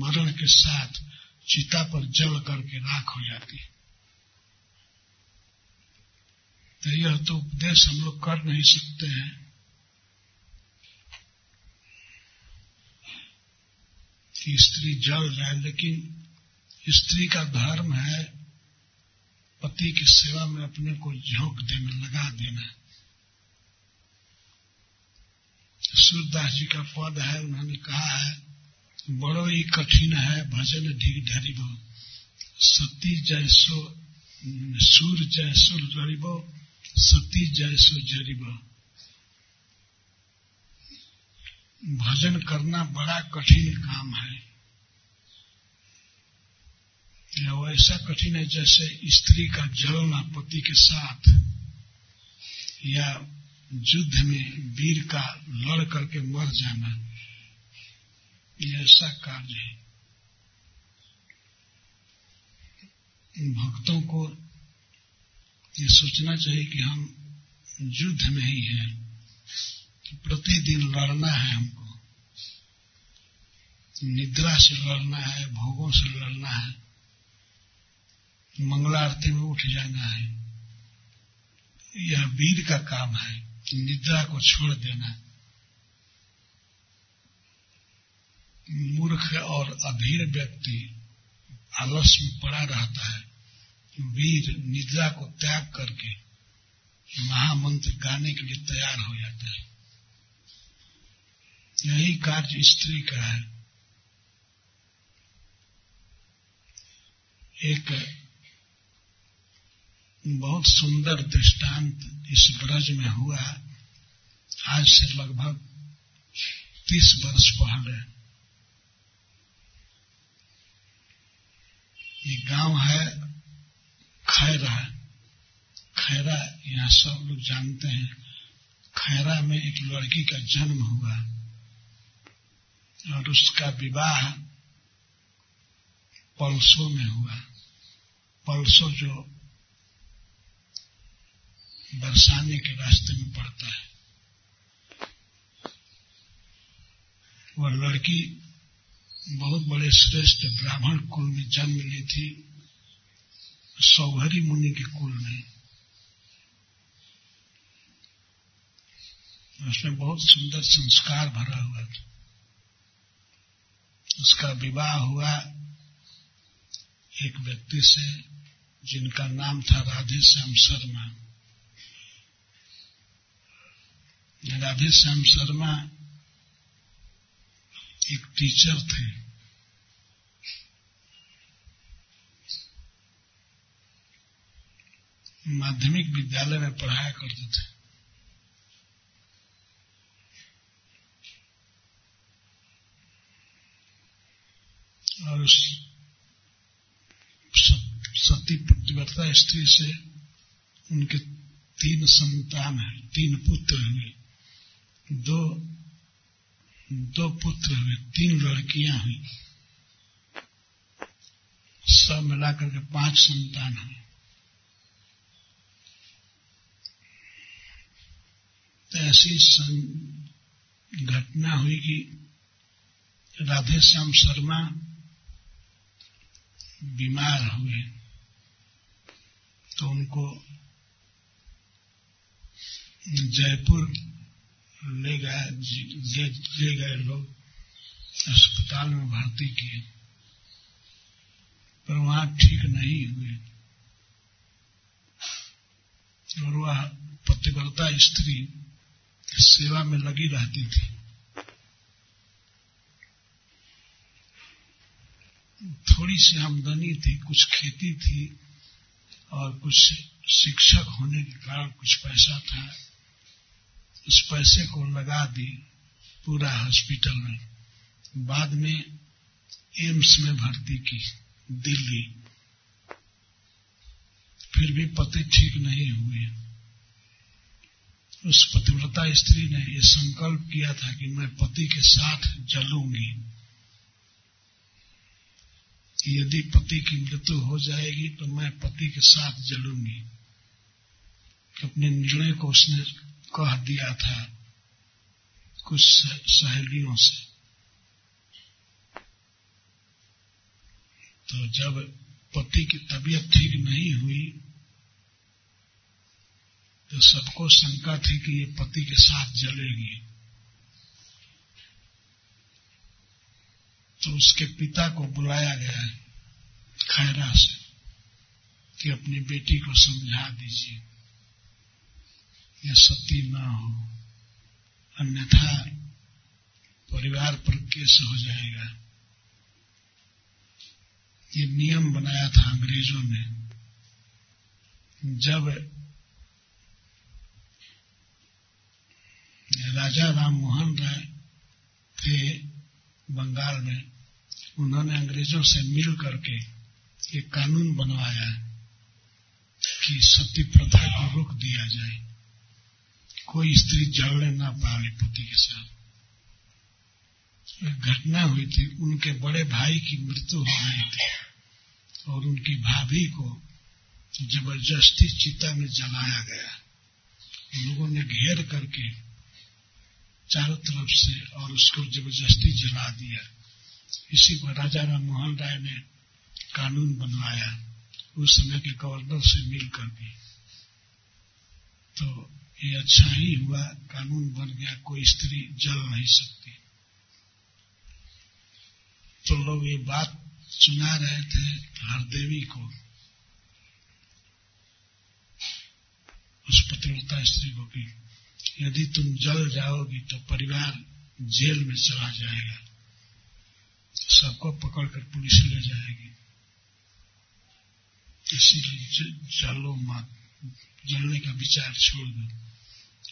मरण के साथ चिता पर जल करके राख हो जाती है। तो यह तो उपदेश हम लोग कर नहीं सकते हैं। कि स्त्री जल जाए, लेकिन स्त्री का धर्म है पति की सेवा में अपने को झोंक देना, लगा देना। सूरदास जी का पद है, उन्होंने कहा है बड़ो ही कठिन है भजन ढीग ढरीबो, सती जैसो सूर जैसो लड़िबो, सती जैसो जरिबो। भजन करना बड़ा कठिन काम है। यह वैसा कठिन है जैसे स्त्री का जलना पति के साथ, या युद्ध में वीर का लड़ करके मर जाना। ऐसा कार्य है। भक्तों को ये सोचना चाहिए कि हम युद्ध में ही हैं, प्रतिदिन लड़ना है हमको, निद्रा से लड़ना है, भोगों से लड़ना है, मंगला आरती में उठ जाना है। यह वीर का काम है, निद्रा को छोड़ देना। मूर्ख और अधीर व्यक्ति आलस में पड़ा रहता है। वीर निद्रा को त्याग करके महामंत्र गाने के लिए तैयार हो जाता है। यही कार्य स्त्री का है। एक बहुत सुंदर दृष्टांत इस ब्रज में हुआ आज से लगभग 30 वर्ष पहले। ये गांव है खैरा। खैरा यहाँ सब लोग जानते हैं। खैरा में एक लड़की का जन्म हुआ और उसका विवाह पलसो में हुआ। पलसो जो बरसाने के रास्ते में पड़ता है। वह लड़की बहुत बड़े श्रेष्ठ ब्राह्मण कुल में जन्म ली थी, सौभरी मुनि के कुल में। उसमें बहुत सुंदर संस्कार भरा हुआ था। उसका विवाह हुआ एक व्यक्ति से जिनका नाम था राधेश्याम शर्मा। राधेश्याम शर्मा एक टीचर थे। माध्यमिक विद्यालय में पढ़ाया करते थे। और उस सती प्रतिव्रता स्त्री से उनके 3 संतान हैं, 3 पुत्र हैं, दो पुत्र हुए, 3 लड़कियां हुई, सब मिलाकर के 5 संतान हैं। ऐसी घटना हुई कि राधेश्याम शर्मा बीमार हुए तो उनको जयपुर ले गए लोग, अस्पताल में भर्ती किए, पर वहां ठीक नहीं हुए। और वह पतिव्रता स्त्री सेवा में लगी रहती थी। थोड़ी सी आमदनी थी, कुछ खेती थी और कुछ शिक्षक होने के कारण कुछ पैसा था। उस पैसे को लगा दी पूरा हॉस्पिटल में। बाद में एम्स में भर्ती की दिल्ली। फिर भी पति ठीक नहीं हुए। उस पतिव्रता स्त्री ने ये संकल्प किया था कि मैं पति के साथ जलूंगी। यदि पति की मृत्यु हो जाएगी तो मैं पति के साथ जलूंगी। अपने निर्णय को उसने कह दिया था कुछ सहेलियों से। तो जब पति की तबीयत ठीक नहीं हुई तो सबको शंका थी कि ये पति के साथ जलेगी। तो उसके पिता को बुलाया गया खैरा से कि अपनी बेटी को समझा दीजिए यह सती ना हो, अन्यथा परिवार पर केस हो जाएगा। ये नियम बनाया था अंग्रेजों ने। जब राजा राम मोहन राय थे बंगाल में, उन्होंने अंग्रेजों से मिल करके ये कानून बनवाया कि सती प्रथा को रोक दिया जाए, कोई स्त्री जलने ना पाए पति के साथ। एक घटना हुई थी, उनके बड़े भाई की मृत्यु हो गई थी और उनकी भाभी को जबरदस्ती चिता में जलाया गया। लोगों ने घेर करके चारों तरफ से और उसको जबरदस्ती जला दिया। इसी पर राजा राम मोहन राय ने कानून बनवाया उस समय के गवर्नर से मिल कर भी। तो ये अच्छा ही हुआ, कानून बन गया, कोई स्त्री जल नहीं सकती। तो लोग ये बात सुना रहे थे हर देवी को, उस पतिव्रता स्त्री को, भी यदि तुम जल जाओगी तो परिवार जेल में चला जाएगा, सबको पकड़कर पुलिस ले जाएगी, इसीलिए जलो मत, जलने का विचार छोड़ दो।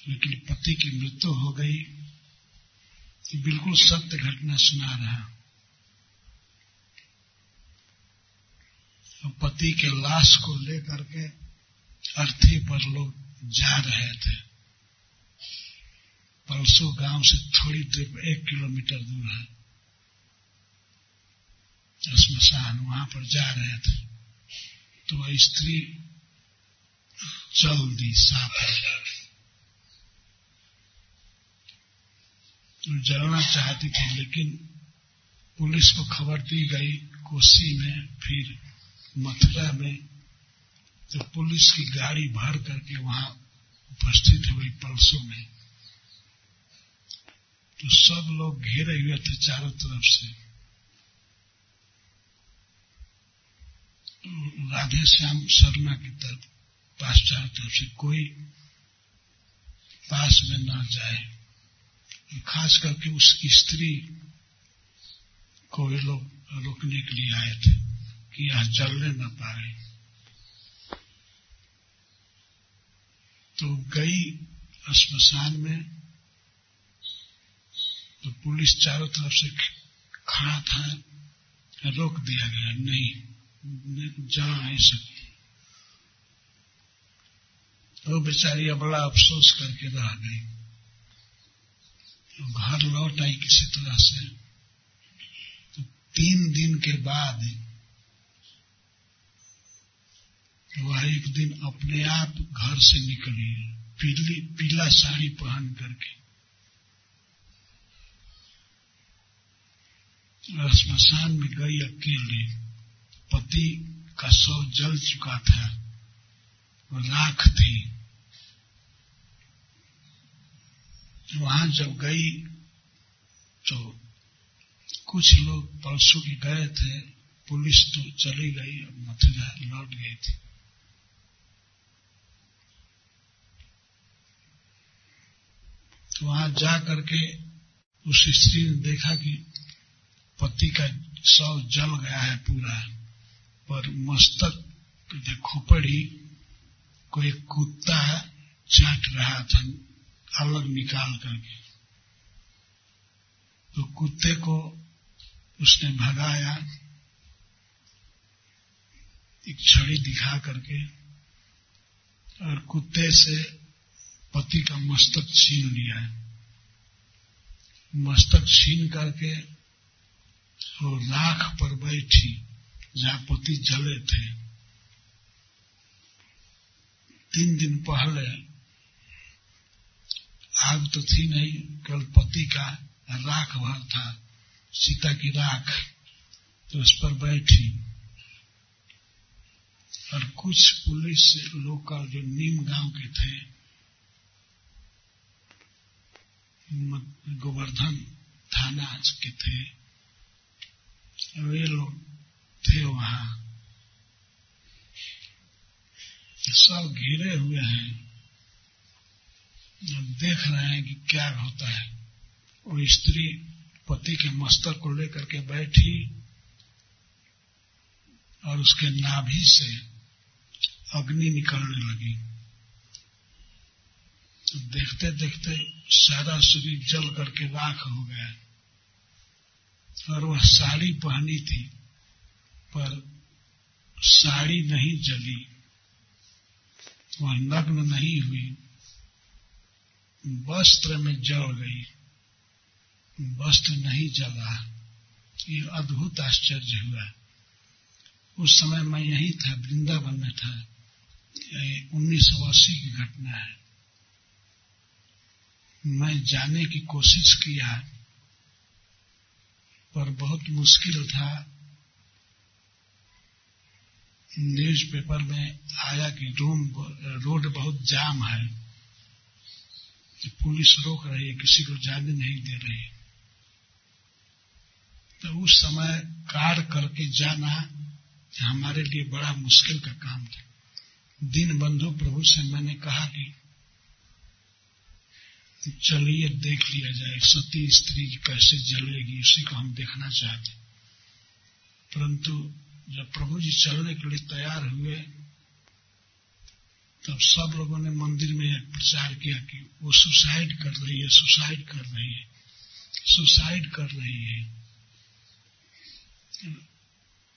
लेकिन पति की मृत्यु हो गई। बिल्कुल सत्य घटना सुना रहा। पति के लाश को लेकर के अर्थी पर लोग जा रहे थे। पलसो गांव से थोड़ी दूर पर 1 किलोमीटर दूर है श्मशान, वहां पर जा रहे थे तो वह स्त्री जल दी। साफ जलना चाहती थी लेकिन पुलिस को खबर दी गई कोसी में, फिर मथुरा में। तो पुलिस की गाड़ी भर करके वहां उपस्थित हुई पलसो में। तो सब लोग घेरे हुए थे चारों तरफ से। राधेश्याम शर्मा की तरफ पास चाहते उसे कोई पास में ना जाए, खास करके उस स्त्री को ये लोग रोकने के लिए आए थे कि यहां चलने ना पाए। तो गई श्मशान में, तो पुलिस चारों तरफ से खड़ा था, रोक दिया गया, नहीं जा नहीं सकती। तो बेचारी बड़ा अफसोस करके रह गई, तो घर लौट आई किसी तरह से। तो 3 दिन के बाद वह एक दिन अपने आप घर से निकली, पीला साड़ी पहन करके। श्मशान में गई अकेले, पति का शव जल चुका था, राख थी। वहां जब गई तो कुछ लोग पलसो के गए थे, पुलिस तो चली गई, अब मथुरा लौट गई थी। तो वहां जा करके उस स्त्री ने देखा कि पति का शव जल गया है पूरा, पर मस्तक खोपड़ी को एक कुत्ता चाट रहा था अलग निकाल करके। तो कुत्ते को उसने भगाया एक छड़ी दिखा करके, और कुत्ते से पति का मस्तक छीन लिया। मस्तक छीन करके वो राख पर बैठी जहां पति जले थे 3 दिन पहले। आग तो थी नहीं, कल पति का राख भर था, सीता की राख, तो उस पर बैठी। और कुछ पुलिस लोग जो नीम गांव के थे, गोवर्धन थाना के थे, वे लोग थे वहां। सब घिरे हुए हैं, देख रहे हैं कि क्या होता है। वो स्त्री पति के मस्तक को लेकर के बैठी और उसके नाभि से अग्नि निकलने लगी। देखते देखते सारा शरीर जल करके राख हो गया। और वह साड़ी पहनी थी, पर साड़ी नहीं जली, वह नग्न नहीं हुई, वस्त्र में जल गई, वस्त्र नहीं जला। ये अद्भुत आश्चर्य हुआ। उस समय मैं यहीं था, वृंदावन में था, 1980 की घटना है। मैं जाने की कोशिश किया, पर बहुत मुश्किल था। न्यूज़पेपर में आया कि रोड बहुत जाम है, पुलिस रोक रही है, किसी को जाने नहीं दे रही। तो उस समय कार करके जाना हमारे लिए बड़ा मुश्किल का काम था। दीनबंधु प्रभु से मैंने कहा कि चलिए देख लिया जाए, सती स्त्री कैसे जलेगी, उसी को हम देखना चाहते। परंतु जब प्रभु जी चलने के लिए तैयार हुए, तब सब लोगों ने मंदिर में प्रचार किया कि वो सुसाइड कर रही है, सुसाइड कर रही है, सुसाइड कर रही है।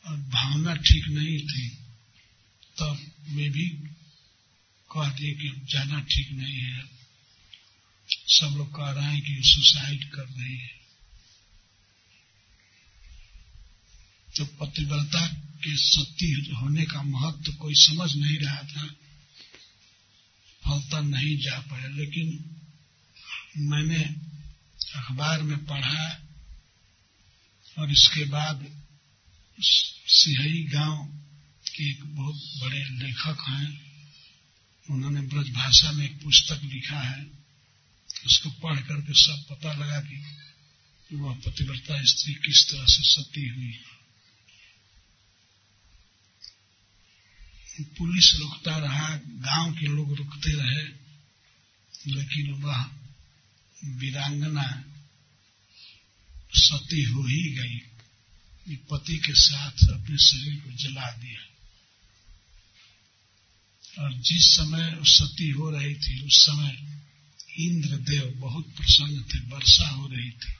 और भावना ठीक नहीं थी, तब वे भी कह दिए कि जाना ठीक नहीं है। सब लोग कह रहे हैं कि सुसाइड कर रही है। तो पतिव्रता के सती होने का महत्व तो कोई समझ नहीं रहा था, फलता नहीं जा पाया। लेकिन मैंने अखबार में पढ़ा, और इसके बाद सिहई गांव के एक बहुत बड़े लेखक हैं, उन्होंने ब्रजभाषा में एक पुस्तक लिखा है। उसको पढ़ करके सब पता लगा कि वह पतिव्रता स्त्री किस तरह से सती हुई। पुलिस रुकता रहा, गांव के लोग रुकते रहे, लेकिन वह वीरांगना सती हो ही गई। पति के साथ अपने शरीर को जला दिया। और जिस समय सती हो रही थी उस समय इंद्र देव बहुत प्रसन्न थे, वर्षा हो रही थी।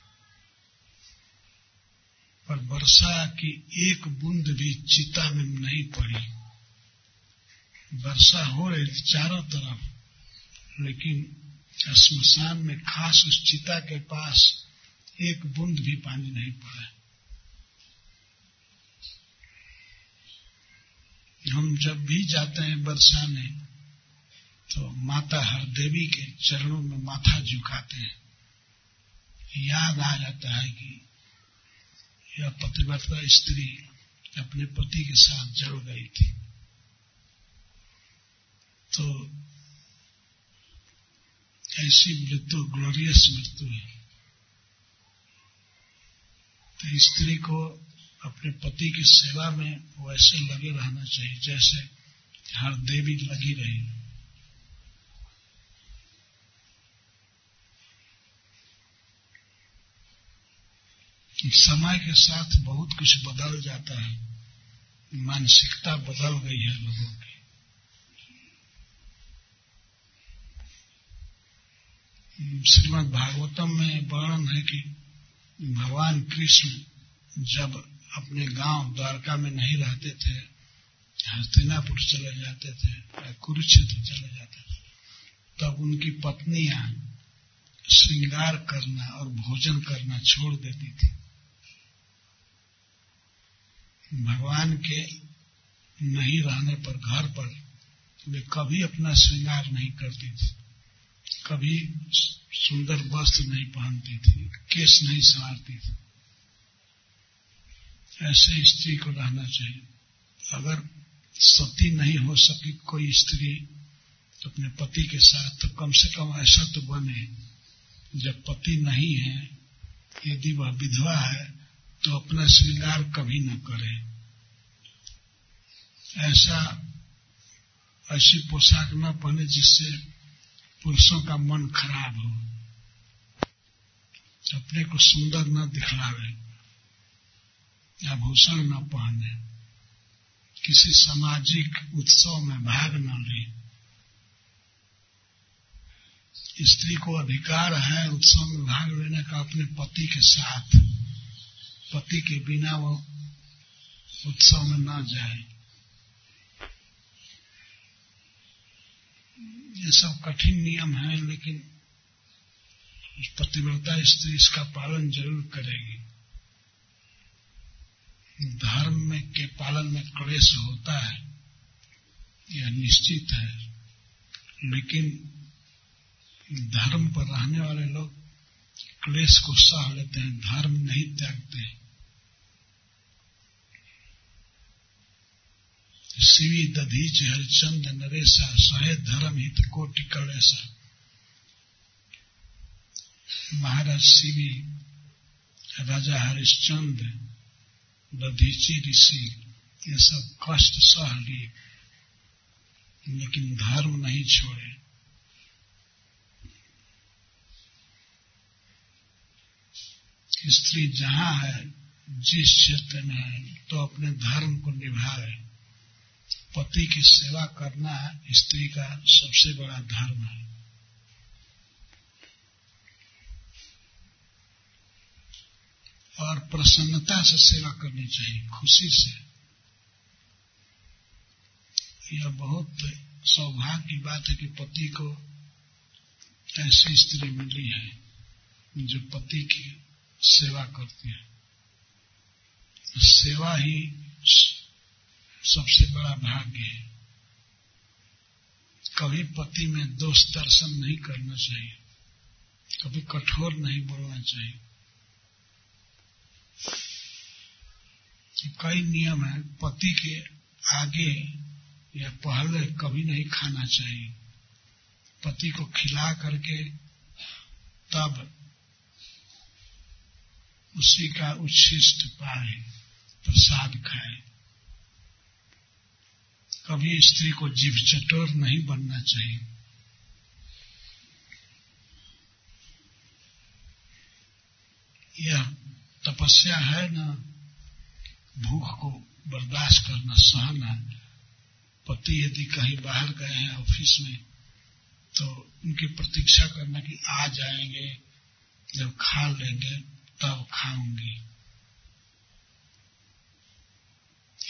पर वर्षा की एक बूंद भी चिता में नहीं पड़ी। वर्षा हो रही थी चारों तरफ, लेकिन स्मशान में खास उस चिता के पास एक बूंद भी पानी नहीं पड़ा। हम जब भी जाते हैं वर्षा में तो माता हर देवी के चरणों में माथा झुकाते हैं। याद आ जाता है कि यह पतिव्रता स्त्री अपने पति के साथ जल गई थी। तो ऐसी मृत्यु ग्लोरियस मृत्यु है। तो स्त्री को अपने पति की सेवा में वैसे लगे रहना चाहिए जैसे हर देवी लगी रही। समय के साथ बहुत कुछ बदल जाता है, मानसिकता बदल गई है लोगों की। श्रीमद् भागवतम में वर्णन है कि भगवान कृष्ण जब अपने गांव द्वारका में नहीं रहते थे, हस्तिनापुर चले जाते थे, कुरुक्षेत्र चले जाते थे, तब उनकी पत्नियां श्रृंगार करना और भोजन करना छोड़ देती थी। भगवान के नहीं रहने पर घर पर वे कभी अपना श्रृंगार नहीं करती थी, कभी सुंदर वस्त्र नहीं पहनती थी, केश नहीं संवारती थी। ऐसे स्त्री को रहना चाहिए। अगर सती नहीं हो सकी कोई स्त्री तो अपने पति के साथ, तो कम से कम ऐसा तो बने, जब पति नहीं है, यदि वह विधवा है तो अपना श्रृंगार कभी न करे। ऐसी पोशाक न पहने जिससे पुरुषों का मन खराब हो, अपने को सुंदर न दिखलावे, आभूषण न पहने, किसी सामाजिक उत्सव में भाग न ले। स्त्री को अधिकार है उत्सव में भाग लेने का अपने पति के साथ। पति के बिना वो उत्सव में ना जाए। ये सब कठिन नियम है, लेकिन पतिव्रता स्त्री इसका पालन जरूर करेगी। धर्म में के पालन में क्लेश होता है, यह निश्चित है, लेकिन धर्म पर रहने वाले लोग क्लेश को सह लेते हैं, धर्म नहीं त्यागते हैं। शिवी दधीचि हरिश्चंद नरेशा, सहे धर्म हित कोटि कलेशा। महाराज शिवी, राजा हरिश्चंद, दधीचि ऋषि, ये सब कष्ट सह लिए, लेकिन धर्म नहीं छोड़े। स्त्री जहां है, जिस क्षेत्र में है, तो अपने धर्म को निभाए। पति की सेवा करना स्त्री का सबसे बड़ा धर्म है। और प्रसन्नता से सेवा करनी चाहिए, खुशी से। यह बहुत सौभाग्य की बात है कि पति को ऐसी स्त्री मिली है जो पति की सेवा करती है। सेवा ही सबसे बड़ा भाग्य है। कभी पति में दोष दर्शन नहीं करना चाहिए, कभी कठोर नहीं बोलना चाहिए। कई नियम है। पति के आगे या पहले कभी नहीं खाना चाहिए। पति को खिला करके तब उसी का उच्छिष्ट पाए, प्रसाद खाए। कभी स्त्री को जीभ चटोर नहीं बनना चाहिए। यह तपस्या है ना, भूख को बर्दाश्त करना, सहना। पति यदि कहीं बाहर गए हैं ऑफिस में तो उनकी प्रतीक्षा करना कि आ जाएंगे, जब खा लेंगे तब खाऊंगी,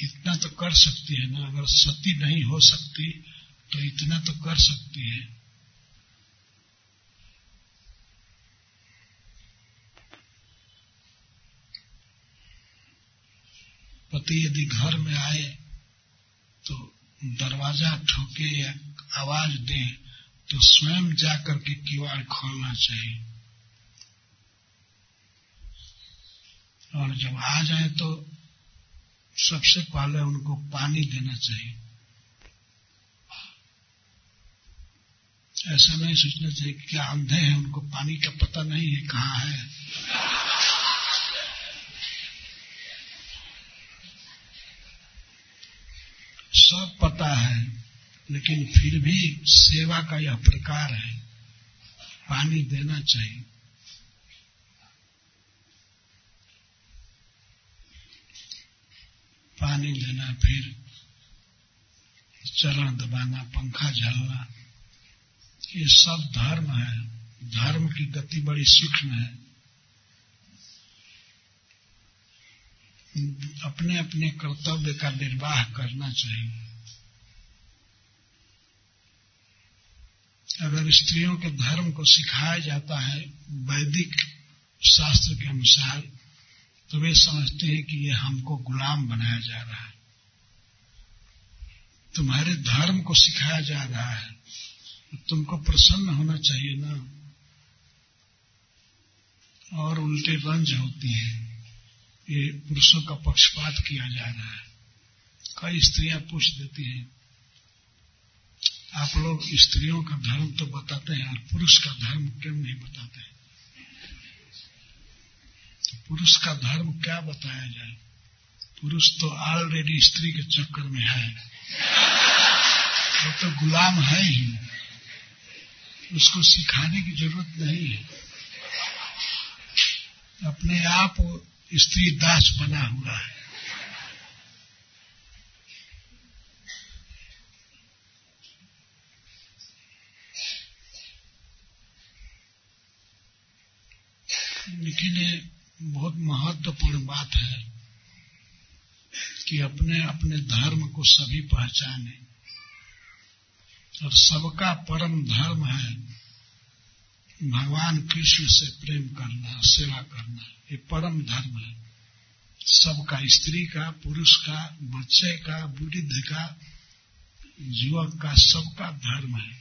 इतना तो कर सकती है ना। अगर सती नहीं हो सकती तो इतना तो कर सकती है। पति यदि घर में आए तो दरवाजा ठोके या आवाज दे तो स्वयं जाकर के किवाड़ खोलना चाहिए, और जब आ जाए तो सबसे पहले उनको पानी देना चाहिए। ऐसा नहीं सोचना चाहिए कि क्या अंधे हैं, उनको पानी का पता नहीं है कहाँ है। सब पता है, लेकिन फिर भी सेवा का यह प्रकार है, पानी देना चाहिए। पानी देना, फिर चरण दबाना, पंखा झलना, ये सब धर्म है। धर्म की गति बड़ी सूक्ष्म है। अपने अपने कर्तव्य का निर्वाह करना चाहिए। अगर स्त्रियों के धर्म को सिखाया जाता है वैदिक शास्त्र के अनुसार, तो वे समझते हैं कि ये हमको गुलाम बनाया जा रहा है। तुम्हारे धर्म को सिखाया जा रहा है, तुमको प्रसन्न होना चाहिए ना। और उल्टे रंज होती हैं, ये पुरुषों का पक्षपात किया जा रहा है। कई स्त्रियां पूछ देती हैं, आप लोग स्त्रियों का धर्म तो बताते हैं और पुरुष का धर्म क्यों नहीं बताते हैं? पुरुष का धर्म क्या बताया जाए? पुरुष तो ऑलरेडी स्त्री के चक्कर में है, वो तो गुलाम है ही, उसको सिखाने की जरूरत नहीं है। अपने आप स्त्री दास बना हुआ है। लेकिन बहुत महत्वपूर्ण बात है कि अपने अपने धर्म को सभी पहचाने, और सबका परम धर्म है भगवान कृष्ण से प्रेम करना, सेवा करना। ये परम धर्म है सबका, स्त्री का, पुरुष का, बच्चे का, वृद्ध का, युवक का, सबका धर्म है।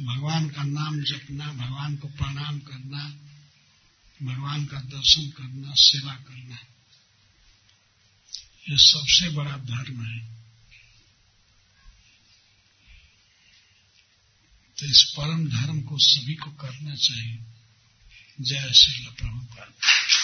भगवान का नाम जपना, भगवान को प्रणाम करना, भगवान का दर्शन करना, सेवा करना, यह सबसे बड़ा धर्म है। तो इस परम धर्म को सभी को करना चाहिए। जय श्रील प्रभुपाद।